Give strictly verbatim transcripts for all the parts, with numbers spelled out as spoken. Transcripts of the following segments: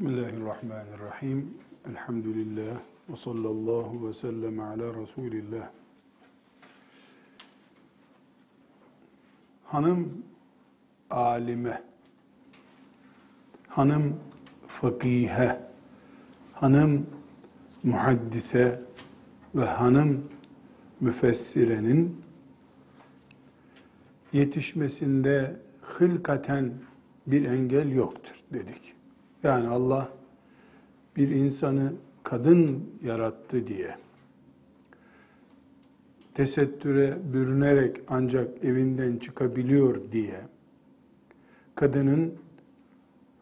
Bismillahirrahmanirrahim. Elhamdülillah. Ve sallallahu ve sellem ala Resulillah. Hanım alime, hanım fakihe, hanım muhaddise ve hanım müfessirenin yetişmesinde hılkaten bir engel yoktur dedik. Yani Allah bir insanı kadın yarattı diye tesettüre bürünerek ancak evinden çıkabiliyor diye kadının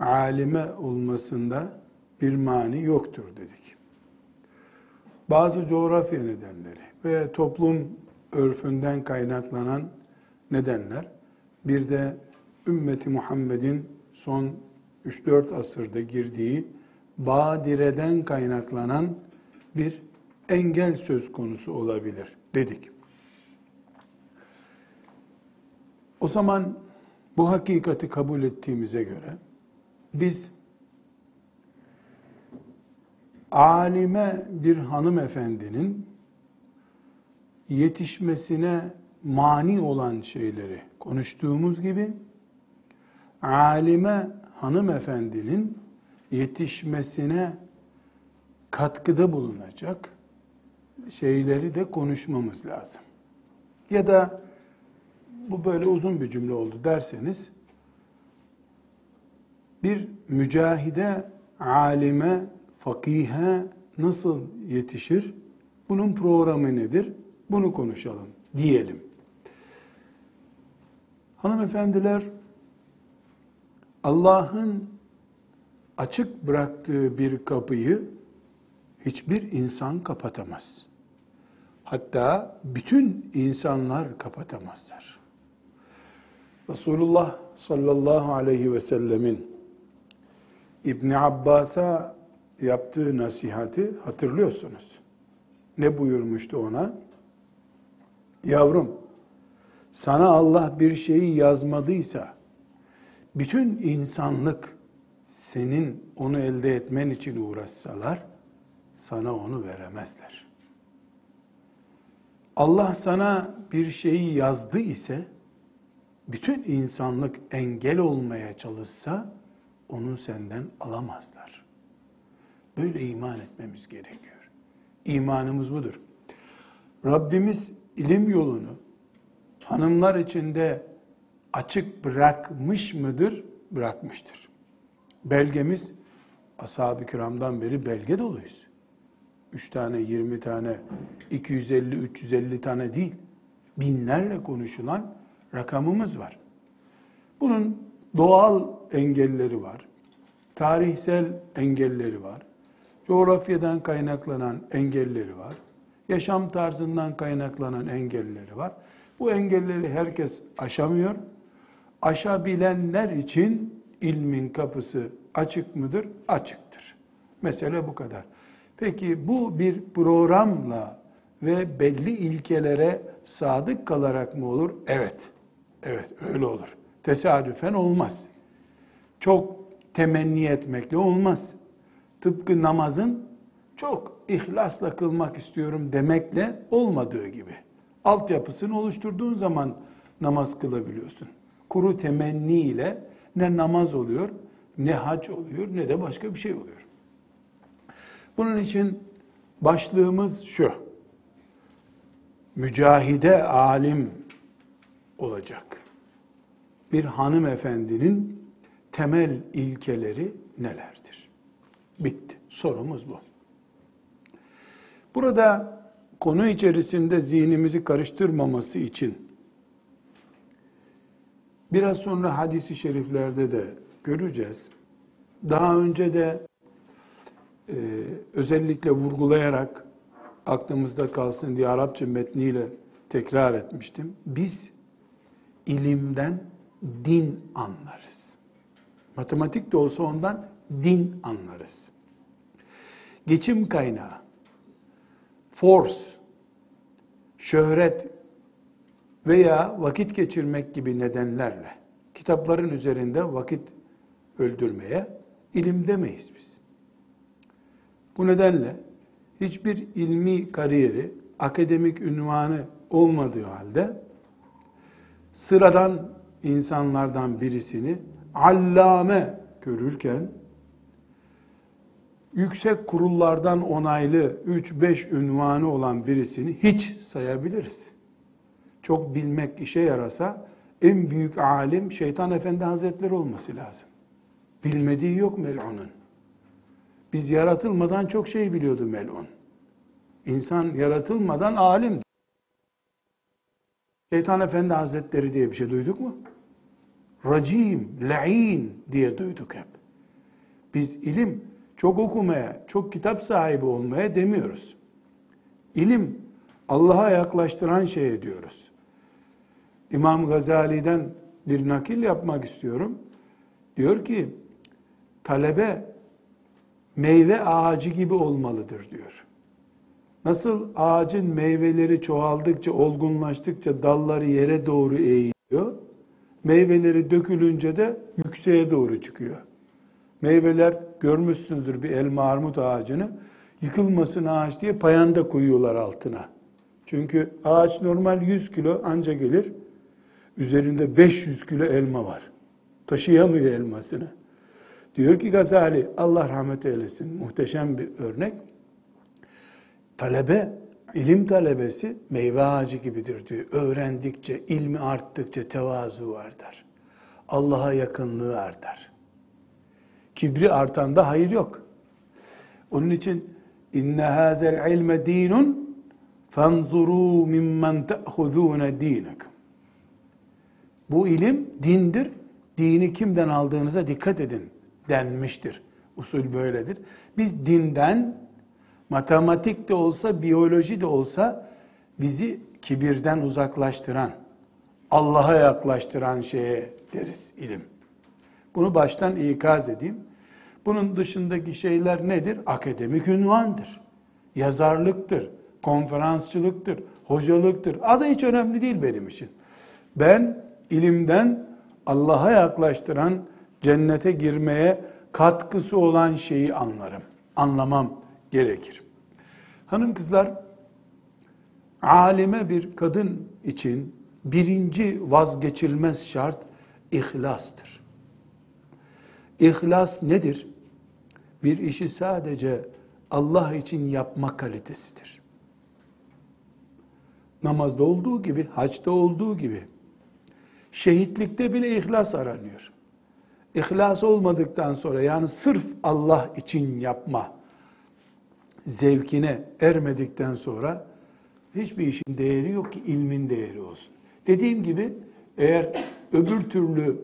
alime olmasında bir mani yoktur dedik. Bazı coğrafya nedenleri ve toplum örfünden kaynaklanan nedenler, bir de ümmeti Muhammed'in son üç dört asırda girdiği badireden kaynaklanan bir engel söz konusu olabilir dedik. O zaman bu hakikati kabul ettiğimize göre biz alime bir hanımefendinin yetişmesine mani olan şeyleri konuştuğumuz gibi alime hanımefendinin yetişmesine katkıda bulunacak şeyleri de konuşmamız lazım. Ya da bu böyle uzun bir cümle oldu derseniz, bir mücahide, alime, fakihe nasıl yetişir? Bunun programı nedir? Bunu konuşalım diyelim. Hanımefendiler, Allah'ın açık bıraktığı bir kapıyı hiçbir insan kapatamaz. Hatta bütün insanlar kapatamazlar. Resulullah sallallahu aleyhi ve sellemin İbn Abbas'a yaptığı nasihati hatırlıyorsunuz. Ne buyurmuştu ona? Yavrum, sana Allah bir şeyi yazmadıysa, bütün insanlık senin onu elde etmen için uğraşsalar, sana onu veremezler. Allah sana bir şeyi yazdı ise, bütün insanlık engel olmaya çalışsa, onu senden alamazlar. Böyle iman etmemiz gerekiyor. İmanımız budur. Rabbimiz ilim yolunu hanımlar içinde açık bırakmış mıdır? Bırakmıştır. Belgemiz, ashab-ı kiramdan beri belge doluyuz. Üç tane, yirmi tane, iki yüz elli, üç yüz elli tane değil, binlerle konuşulan rakamımız var. Bunun doğal engelleri var, tarihsel engelleri var, coğrafyadan kaynaklanan engelleri var, yaşam tarzından kaynaklanan engelleri var. Bu engelleri herkes aşamıyor. Aşabilenler için İlmin kapısı açık mıdır? Açıktır. Mesele bu kadar. Peki bu bir programla ve belli ilkelere sadık kalarak mı olur? Evet. Evet, öyle olur. Tesadüfen olmaz. Çok temenni etmekle olmaz. Tıpkı namazın çok ihlasla kılmak istiyorum demekle olmadığı gibi. Altyapısını oluşturduğun zaman namaz kılabiliyorsun. Kuru temenni ile ne namaz oluyor, ne hac oluyor, ne de başka bir şey oluyor. Bunun için başlığımız şu: mücahide alim olacak bir hanımefendinin temel ilkeleri nelerdir? Bitti. Sorumuz bu. Burada konu içerisinde zihnimizi karıştırmaması için biraz sonra hadis-i şeriflerde de göreceğiz. Daha önce de e, özellikle vurgulayarak aklımızda kalsın diye Arapça metniyle tekrar etmiştim. Biz ilimden din anlarız. Matematik de olsa ondan din anlarız. Geçim kaynağı, force, şöhret veya vakit geçirmek gibi nedenlerle kitapların üzerinde vakit öldürmeye ilim demeyiz biz. Bu nedenle hiçbir ilmi kariyeri, akademik ünvanı olmadığı halde sıradan insanlardan birisini allame görürken yüksek kurullardan onaylı üç beş ünvanı olan birisini hiç sayabiliriz. Çok bilmek işe yarasa en büyük alim Şeytan Efendi Hazretleri olması lazım. Bilmediği yok Melun'un. Biz yaratılmadan çok şey biliyordu Melun. İnsan yaratılmadan alim. Şeytan Efendi Hazretleri diye bir şey duyduk mu? Racim, la'in diye duyduk hep. Biz ilim çok okumaya, çok kitap sahibi olmaya demiyoruz. İlim Allah'a yaklaştıran şeye diyoruz. İmam Gazali'den bir nakil yapmak istiyorum. Diyor ki, talebe meyve ağacı gibi olmalıdır diyor. Nasıl ağacın meyveleri çoğaldıkça, olgunlaştıkça dalları yere doğru eğiliyor, meyveleri dökülünce de yükseğe doğru çıkıyor. Meyveler, görmüşsünüzdür bir elma armut ağacını, yıkılmasın ağaç diye payanda koyuyorlar altına. Çünkü ağaç normal yüz kilo anca gelir, üzerinde beş yüz kilo elma var. Taşıyamıyor elmasını. Diyor ki Gazali, Allah rahmet eylesin, muhteşem bir örnek. Talebe, ilim talebesi meyve ağacı gibidir diyor. Öğrendikçe, ilmi arttıkça tevazu artar. Allah'a yakınlığı artar. Kibri artanda hayır yok. Onun için inne hazel ilme dinun fanzuru mimmen ta'khuzuna dinakum. Bu ilim dindir. Dini kimden aldığınıza dikkat edin denmiştir. Usul böyledir. Biz dinden, matematik de olsa, biyoloji de olsa bizi kibirden uzaklaştıran, Allah'a yaklaştıran şeye deriz ilim. Bunu baştan ikaz edeyim. Bunun dışındaki şeyler nedir? Akademik ünvandır, yazarlıktır, konferansçılıktır, hocalıktır. Adı hiç önemli değil benim için. Ben ilimden Allah'a yaklaştıran, cennete girmeye katkısı olan şeyi anlarım, anlamam gerekir. Hanım kızlar, alime bir kadın için birinci vazgeçilmez şart ihlastır. İhlas nedir? Bir işi sadece Allah için yapma kalitesidir. Namazda olduğu gibi, hacda olduğu gibi, şehitlikte bile ihlas aranıyor. İhlas olmadıktan sonra, yani sırf Allah için yapma zevkine ermedikten sonra hiçbir işin değeri yok ki ilmin değeri olsun. Dediğim gibi, eğer öbür türlü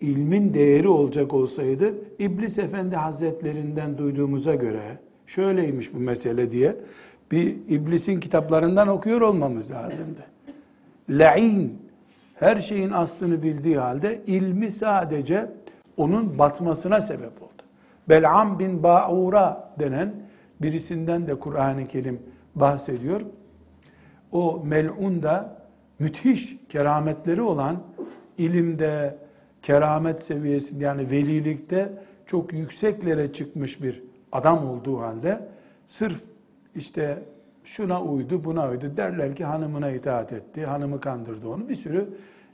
ilmin değeri olacak olsaydı, İblis Efendi Hazretlerinden duyduğumuza göre şöyleymiş bu mesele diye bir İblis'in kitaplarından okuyor olmamız lazımdı. La'in, her şeyin aslını bildiği halde ilmi sadece onun batmasına sebep oldu. Bel'am bin Ba'ura denen birisinden de Kur'an-ı Kerim bahsediyor. O mel'un da müthiş kerametleri olan, ilimde, keramet seviyesinde, yani velilikte çok yükseklere çıkmış bir adam olduğu halde sırf işte şuna uydu, buna uydu, derler ki hanımına itaat etti, hanımı kandırdı onu. Bir sürü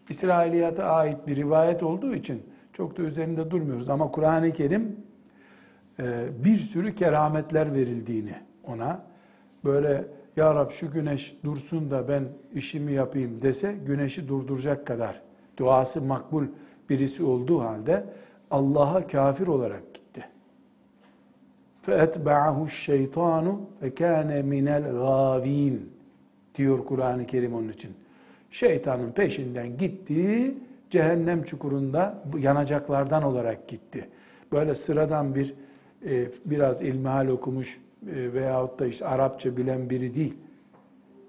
İsrailiyata ait bir rivayet olduğu için çok da üzerinde durmuyoruz. Ama Kur'an-ı Kerim bir sürü kerametler verildiğini ona, böyle ya Rab şu güneş dursun da ben işimi yapayım dese güneşi durduracak kadar duası makbul birisi olduğu halde Allah'a kafir olarak gitti. فَاَتْبَعَهُ الشَّيْطَانُ فَكَانَ مِنَ الْغَاو۪ينَ diyor Kur'an-ı Kerim onun için. Şeytanın peşinden gitti, cehennem çukurunda yanacaklardan olarak gitti. Böyle sıradan bir, biraz ilmihal okumuş veyahut da işte Arapça bilen biri değil.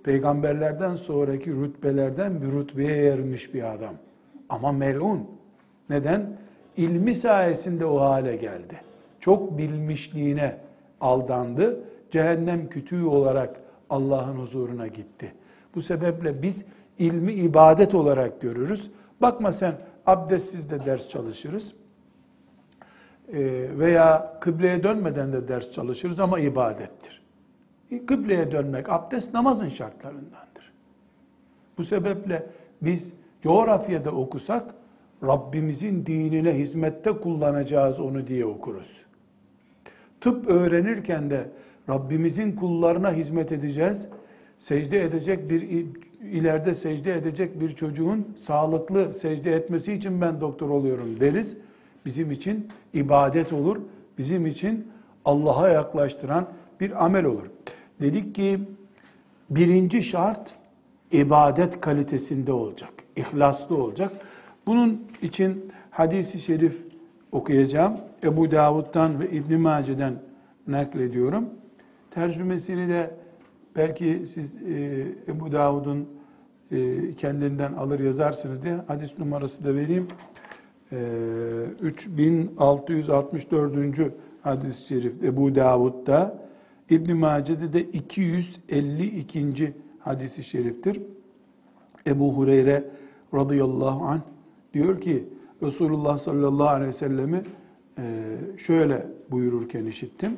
Peygamberlerden sonraki rütbelerden bir rütbeye ermiş bir adam. Ama melun. Neden? İlmi sayesinde o hale geldi. Çok bilmişliğine aldandı. Cehennem kütüğü olarak Allah'ın huzuruna gitti. Bu sebeple biz ilmi ibadet olarak görürüz. Bakma sen abdestsiz de ders çalışırız. veya kıbleye dönmeden de ders çalışırız ama ibadettir. Kıbleye dönmek, abdest namazın şartlarındandır. Bu sebeple biz coğrafyada okusak, Rabbimizin dinine hizmette kullanacağız onu diye okuruz. Tıp öğrenirken de Rabbimizin kullarına hizmet edeceğiz. Secde edecek bir, ileride secde edecek bir çocuğun sağlıklı secde etmesi için ben doktor oluyorum deriz. Bizim için ibadet olur. Bizim için Allah'a yaklaştıran bir amel olur. Dedik ki birinci şart ibadet kalitesinde olacak. İhlaslı olacak. Bunun için hadis-i şerif okuyacağım. Ebu Davud'dan ve İbn Mace'den naklediyorum. Tercümesini de belki siz e, Ebu Davud'un e, kendinden alır yazarsınız diye hadis numarası da vereyim. E, üç bin altı yüz altmış dört. hadis-i şerif Ebu Davud'da, İbn Mace'de de iki yüz elli iki. hadis-i şeriftir. Ebu Hureyre radıyallahu anh diyor ki Resulullah sallallahu aleyhi ve sellem'i şöyle buyururken işittim.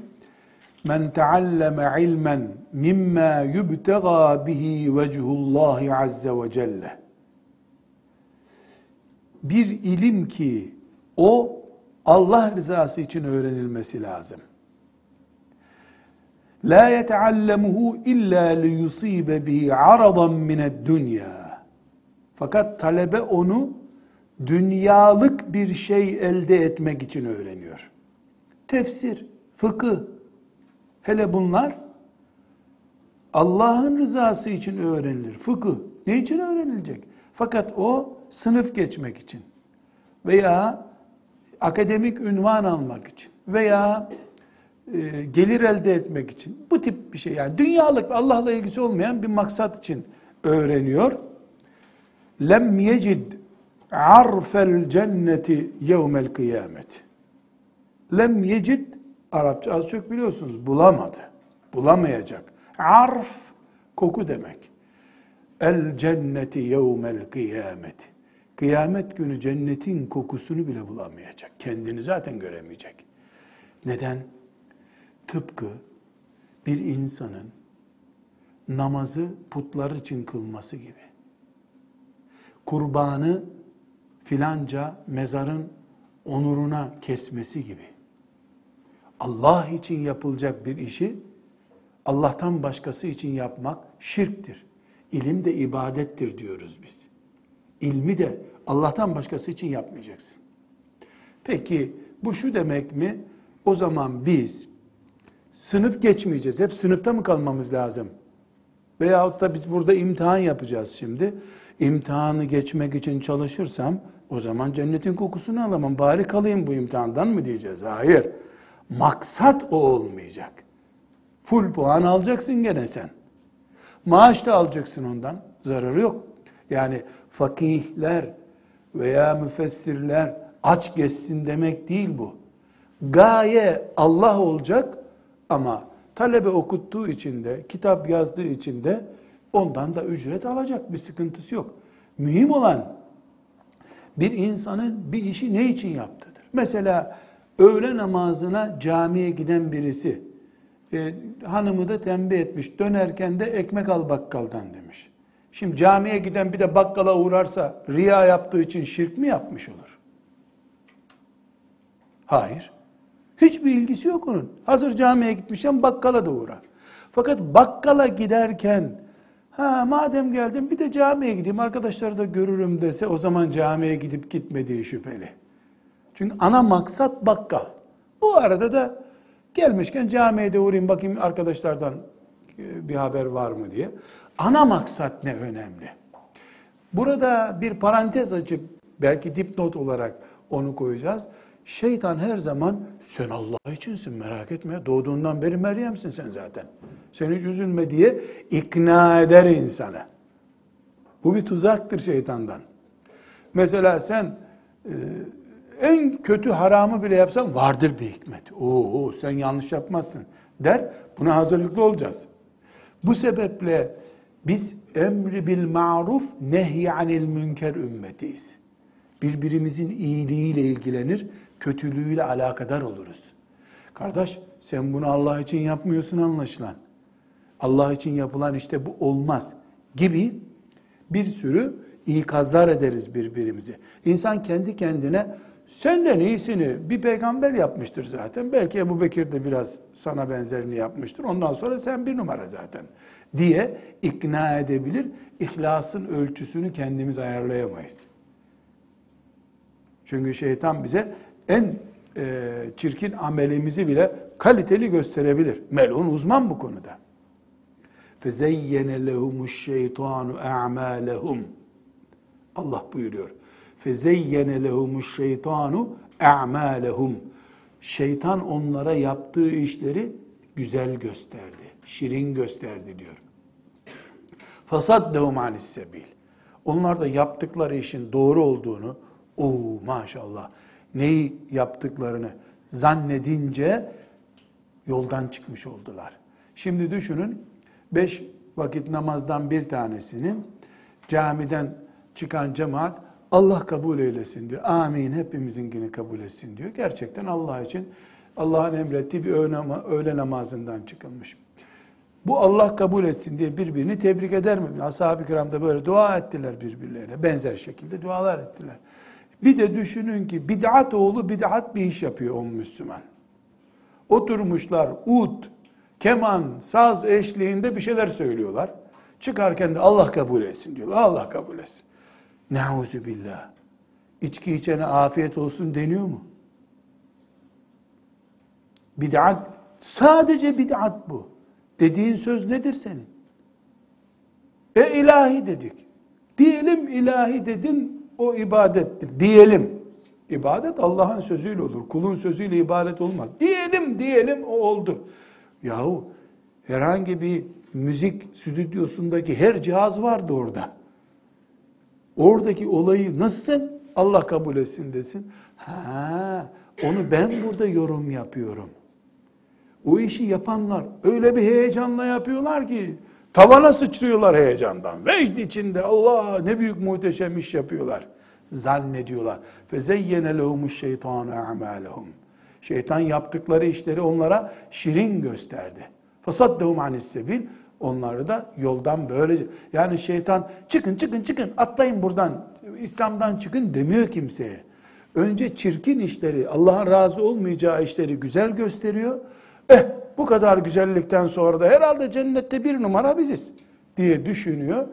Men tealleme ilmen mimma yubtega bihi vechullahi azze ve celle. Bir ilim ki o Allah rızası için öğrenilmesi lazım. La yeteallemuhu illa li yusibe bihi aradan mined dünya. Fakat talebe onu dünyalık bir şey elde etmek için öğreniyor. Tefsir, fıkıh, hele bunlar Allah'ın rızası için öğrenilir. Fıkıh ne için öğrenilecek? Fakat o sınıf geçmek için veya akademik ünvan almak için veya e, gelir elde etmek için. Bu tip bir şey yani dünyalık Allah'la ilgisi olmayan bir maksat için öğreniyor. Lem yecid arfel cenneti yevmel kıyamet. Lem yecid, Arapça az çok biliyorsunuz, bulamadı. Bulamayacak. Arf, koku demek. El cenneti yevmel kıyamet. Kıyamet günü cennetin kokusunu bile bulamayacak. Kendini zaten göremeyecek. Neden? Tıpkı bir insanın namazı putlar için kılması gibi. Kurbanı filanca mezarın onuruna kesmesi gibi. Allah için yapılacak bir işi Allah'tan başkası için yapmak şirktir. İlim de ibadettir diyoruz biz. İlmi de Allah'tan başkası için yapmayacaksın. Peki bu şu demek mi? O zaman biz sınıf geçmeyeceğiz. Hep sınıfta mı kalmamız lazım? Veyahut da biz burada imtihan yapacağız şimdi. İmtihanı geçmek için çalışırsam o zaman cennetin kokusunu alamam. Bari kalayım bu imtihandan mı diyeceğiz? Hayır. Maksat o olmayacak. Full puan alacaksın gene sen. Maaş da alacaksın ondan. Zararı yok. Yani fakihler veya müfessirler aç geçsin demek değil bu. Gaye Allah olacak ama talebe okuttuğu için de, kitap yazdığı için de ondan da ücret alacak, bir sıkıntısı yok. Mühim olan bir insanın bir işi ne için yaptığıdır. Mesela öğle namazına camiye giden birisi, e, hanımı da tembih etmiş, dönerken de ekmek al bakkaldan demiş. Şimdi camiye giden bir de bakkala uğrarsa riya yaptığı için şirk mi yapmış olur? Hayır. Hiçbir ilgisi yok onun. Hazır camiye gitmişken bakkala da uğrar. Fakat bakkala giderken ha madem geldim bir de camiye gideyim arkadaşları da görürüm dese o zaman camiye gidip gitmediği şüpheli. Çünkü ana maksat bakkal. Bu arada da gelmişken camiye de uğrayayım bakayım arkadaşlardan bir haber var mı diye. Ana maksat ne önemli? Burada bir parantez açıp belki dipnot olarak onu koyacağız. Şeytan her zaman sen Allah içinsin merak etme doğduğundan beri Meryem'sin sen zaten. Sen hiç üzülme diye ikna eder insanı. Bu bir tuzaktır şeytandan. Mesela sen e, en kötü haramı bile yapsan vardır bir hikmet. Oo sen yanlış yapmazsın der. Buna hazırlıklı olacağız. Bu sebeple biz emri bil ma'ruf nehyanil münker ümmetiyiz. Birbirimizin iyiliğiyle ilgilenir, kötülüğüyle alakadar oluruz. Kardeş, sen bunu Allah için yapmıyorsun anlaşılan. Allah için yapılan işte bu olmaz gibi bir sürü ikazlar ederiz birbirimizi. İnsan kendi kendine senden iyisini bir peygamber yapmıştır zaten. Belki Ebu Bekir de biraz sana benzerini yapmıştır. Ondan sonra sen bir numara zaten diye ikna edebilir. İhlasın ölçüsünü kendimiz ayarlayamayız. Çünkü şeytan bize en e, çirkin amelimizi bile kaliteli gösterebilir. Melun uzman bu konuda. فَزَيَّنَ لَهُمُ الشَّيْطَانُ اَعْمَالَهُمْ Allah buyuruyor. فَزَيَّنَ لَهُمُ الشَّيْطَانُ اَعْمَالَهُمْ Şeytan onlara yaptığı işleri güzel gösterdi, şirin gösterdi diyor. فَصَدَّهُمْ عَنِ السَّبِيلِ Onlar da yaptıkları işin doğru olduğunu, o maşallah neyi yaptıklarını zannedince yoldan çıkmış oldular. Şimdi düşünün, beş vakit namazdan bir tanesini camiden çıkan cemaat Allah kabul eylesin diyor. Amin hepimizinkini kabul etsin diyor. Gerçekten Allah için Allah'ın emrettiği bir öğle namazından çıkılmış. Bu Allah kabul etsin diye birbirini tebrik eder mi? Ashab-ı kiram da böyle dua ettiler birbirlerine. Benzer şekilde dualar ettiler. Bir de düşünün ki bid'at oğlu bid'at bir iş yapıyor on Müslüman. Oturmuşlar ud, keman, saz eşliğinde bir şeyler söylüyorlar. Çıkarken de Allah kabul etsin diyorlar. Allah kabul etsin. Neuzübillah. İçki içene afiyet olsun deniyor mu? Bid'at, sadece bid'at bu. Dediğin söz nedir senin? E ilahi dedik. Diyelim ilahi dedin. O ibadettir. Diyelim. İbadet Allah'ın sözüyle olur. Kulun sözüyle ibadet olmaz. Diyelim diyelim o oldu. Yahu herhangi bir müzik stüdyosundaki her cihaz vardı orada. Oradaki olayı nasılsın? Allah kabul etsin desin. Ha, onu ben burada yorum yapıyorum. O işi yapanlar öyle bir heyecanla yapıyorlar ki tavana sıçrıyorlar heyecandan. Vecd içinde Allah ne büyük muhteşem iş yapıyorlar. Zannediyorlar. فَزَيَّنَ لَهُمُ الشَّيْطَانُ اَعْمَالَهُمْ Şeytan yaptıkları işleri onlara şirin gösterdi. فَصَدَّهُمْ عَنِ السَّبِيلِ Onları da yoldan böylece. Yani şeytan çıkın çıkın çıkın atlayın buradan. İslam'dan çıkın demiyor kimseye. Önce çirkin işleri, Allah'ın razı olmayacağı işleri güzel gösteriyor. Eh bu kadar güzellikten sonra da herhalde cennette bir numara biziz diye düşünüyor.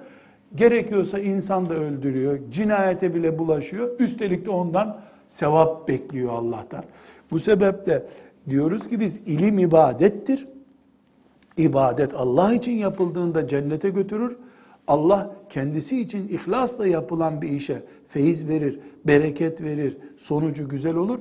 Gerekiyorsa insan da öldürüyor, cinayete bile bulaşıyor. Üstelik de ondan sevap bekliyor Allah'tan. Bu sebeple diyoruz ki biz ilim ibadettir. İbadet Allah için yapıldığında cennete götürür. Allah kendisi için ihlasla yapılan bir işe feyiz verir, bereket verir, sonucu güzel olur.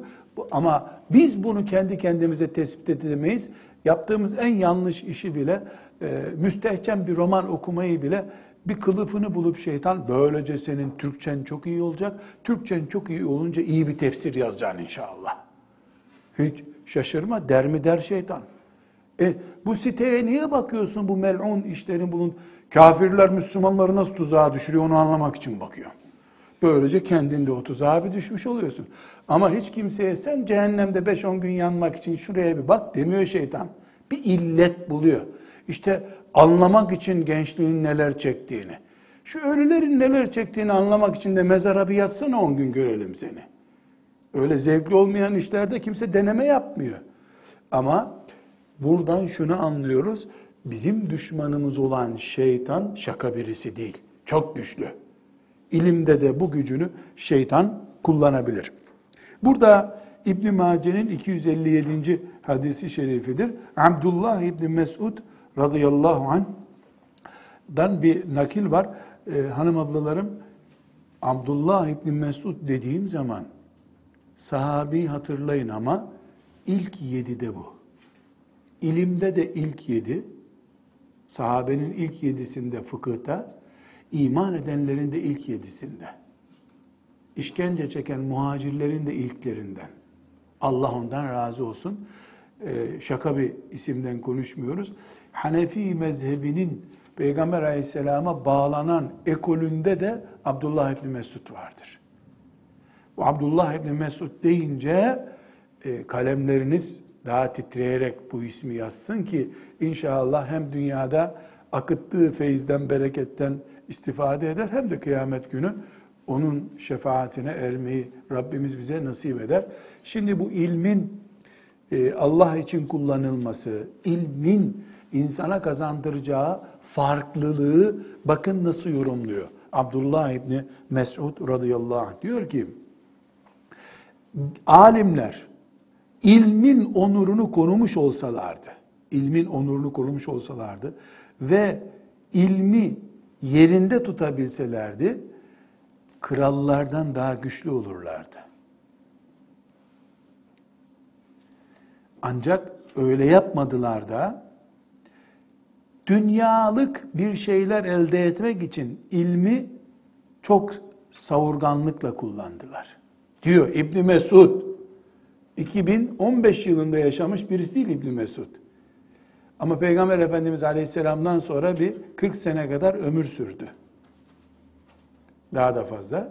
Ama biz bunu kendi kendimize tespit edemeyiz. Yaptığımız en yanlış işi bile, e, müstehcen bir roman okumayı bile bir kılıfını bulup şeytan böylece senin Türkçen çok iyi olacak. Türkçen çok iyi olunca iyi bir tefsir yazacaksın inşallah. Hiç şaşırma, der mi der şeytan. E, bu siteye niye bakıyorsun bu mel'un işlerin bulun? Kafirler Müslümanları nasıl tuzağa düşürüyor onu anlamak için bakıyor. Böylece kendinde o tuzağa bir düşmüş oluyorsun. Ama hiç kimseye sen cehennemde beş on gün yanmak için şuraya bir bak demiyor şeytan. Bir illet buluyor. İşte anlamak için gençliğin neler çektiğini, şu ölülerin neler çektiğini anlamak için de mezara bir yatsana on gün görelim seni. Öyle zevkli olmayan işlerde kimse deneme yapmıyor. Ama buradan şunu anlıyoruz. Bizim düşmanımız olan şeytan şaka birisi değil. Çok güçlü. İlimde de bu gücünü şeytan kullanabilir. Burada İbn Mace'nin iki yüz elli yedinci hadisi şerifidir. Abdullah İbni Mes'ud radıyallahu anh'dan bir nakil var. Ee, hanım ablalarım, Abdullah İbni Mes'ud dediğim zaman sahabeyi hatırlayın ama ilk yedide bu. İlimde de ilk yedi, sahabenin ilk yedisinde fıkıhta, İman edenlerin de ilk yedisinde. İşkence çeken muhacirlerin de ilklerinden. Allah ondan razı olsun. Ee, şaka bir isimden konuşmuyoruz. Hanefi mezhebinin Peygamber Aleyhisselam'a bağlanan ekolünde de Abdullah İbni Mes'ud vardır. Bu Abdullah İbni Mes'ud deyince e, kalemleriniz daha titreyerek bu ismi yazsın ki inşallah hem dünyada akıttığı feyizden, bereketten istifade eder hem de kıyamet günü onun şefaatine ermeyi Rabbimiz bize nasip eder. Şimdi bu ilmin e, Allah için kullanılması, ilmin insana kazandıracağı farklılığı bakın nasıl yorumluyor. Abdullah İbni Mes'ud radıyallahu anh diyor ki, alimler ilmin onurunu korumuş olsalardı, ilmin onurunu korumuş olsalardı ve ilmi yerinde tutabilselerdi, krallardan daha güçlü olurlardı. Ancak öyle yapmadılar da, dünyalık bir şeyler elde etmek için ilmi çok savurganlıkla kullandılar. Diyor İbn Mes'ud. iki bin on beş yılında yaşamış birisi değil İbn Mes'ud. Ama Peygamber Efendimiz Aleyhisselam'dan sonra bir kırk sene kadar ömür sürdü. Daha da fazla.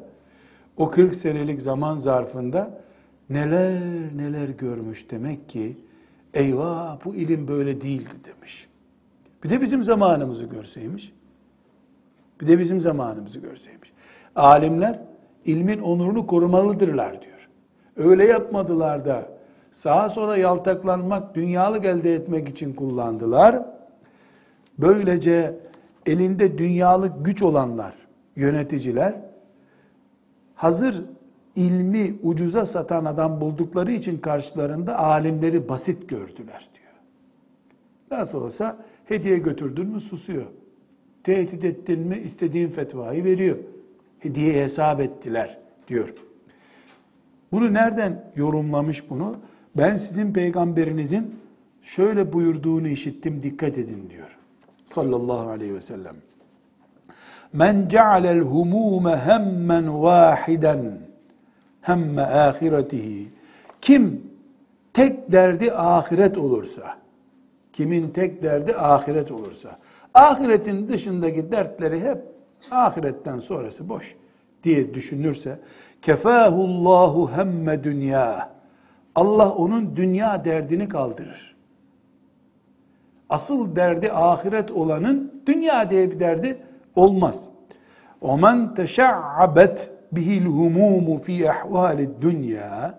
O kırk senelik zaman zarfında neler neler görmüş, demek ki eyvah bu ilim böyle değildi demiş. Bir de bizim zamanımızı görseymiş. Bir de bizim zamanımızı görseymiş. Alimler ilmin onurunu korumalıdırlar diyor. Öyle yapmadılar da sağa sola yaltaklanmak, dünyalık elde etmek için kullandılar. Böylece elinde dünyalık güç olanlar, yöneticiler, hazır ilmi ucuza satan adam buldukları için karşılarında alimleri basit gördüler diyor. Nasıl olsa hediye götürdün mü susuyor. Tehdit ettin mi istediğin fetvayı veriyor. Hediye hesap ettiler diyor. Bunu nereden yorumlamış bunu? Ben sizin peygamberinizin şöyle buyurduğunu işittim, dikkat edin diyor. Sallallahu aleyhi ve sellem. Men ce'alel humûme hemmen vâhiden hemme âhiretihi. Kim tek derdi ahiret olursa, kimin tek derdi ahiret olursa, ahiretin dışındaki dertleri hep ahiretten sonrası boş diye düşünürse, kefâhullâhu hemme dünya. Allah onun dünya derdini kaldırır. Asıl derdi ahiret olanın dünya diye bir derdi olmaz. وَمَنْ تَشَعَّبَتْ بِهِ الْهُمُومُ فِي اَحْوَالِ الدُّنْيَا.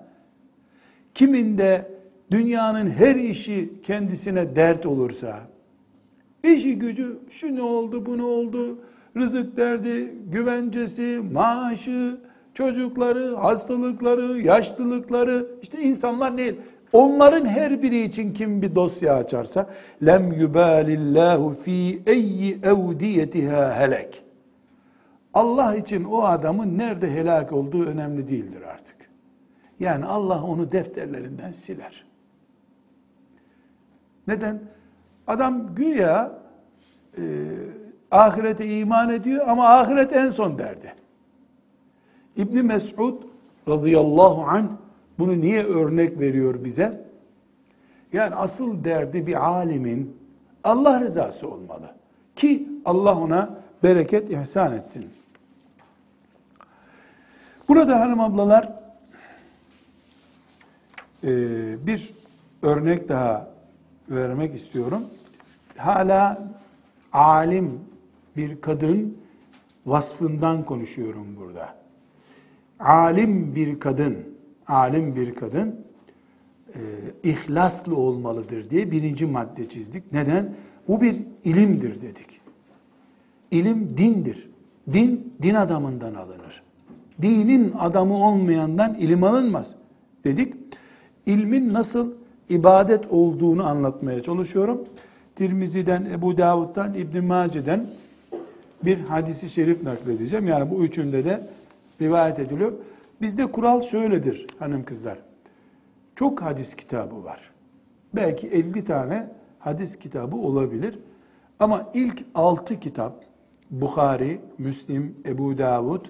Kimin de dünyanın her işi kendisine dert olursa, işi gücü, şu ne oldu, bu ne oldu, rızık derdi, güvencesi, maaşı, çocukları, hastalıkları, yaşlılıkları, işte insanlar ne? Onların her biri için kim bir dosya açarsa, lem yubalillahu fi ayyi evdiyetiha helek. Allah için o adamın nerede helak olduğu önemli değildir artık. Yani Allah onu defterlerinden siler. Neden? Adam güya e, ahirete iman ediyor ama ahiret en son derdi. İbn Mes'ud radıyallahu anh bunu niye örnek veriyor bize? Yani asıl derdi bir alimin Allah rızası olmalı. Ki Allah ona bereket ihsan etsin. Burada hanım ablalar bir örnek daha vermek istiyorum. Hala alim bir kadın vasfından konuşuyorum burada. Alim bir kadın, alim bir kadın e, ihlaslı olmalıdır diye birinci madde çizdik. Neden? Bu bir ilimdir dedik. İlim dindir. Din, din adamından alınır. Dinin adamı olmayandan ilim alınmaz dedik. İlmin nasıl ibadet olduğunu anlatmaya çalışıyorum. Tirmizi'den, Ebu Davud'dan, İbn Mace'den bir hadisi şerif nakledeceğim. Yani bu üçünde de rivayet ediliyor. Bizde kural şöyledir hanım kızlar. Çok hadis kitabı var. Belki elli tane hadis kitabı olabilir. Ama ilk altı kitap Buhari, Müslim, Ebu Davud,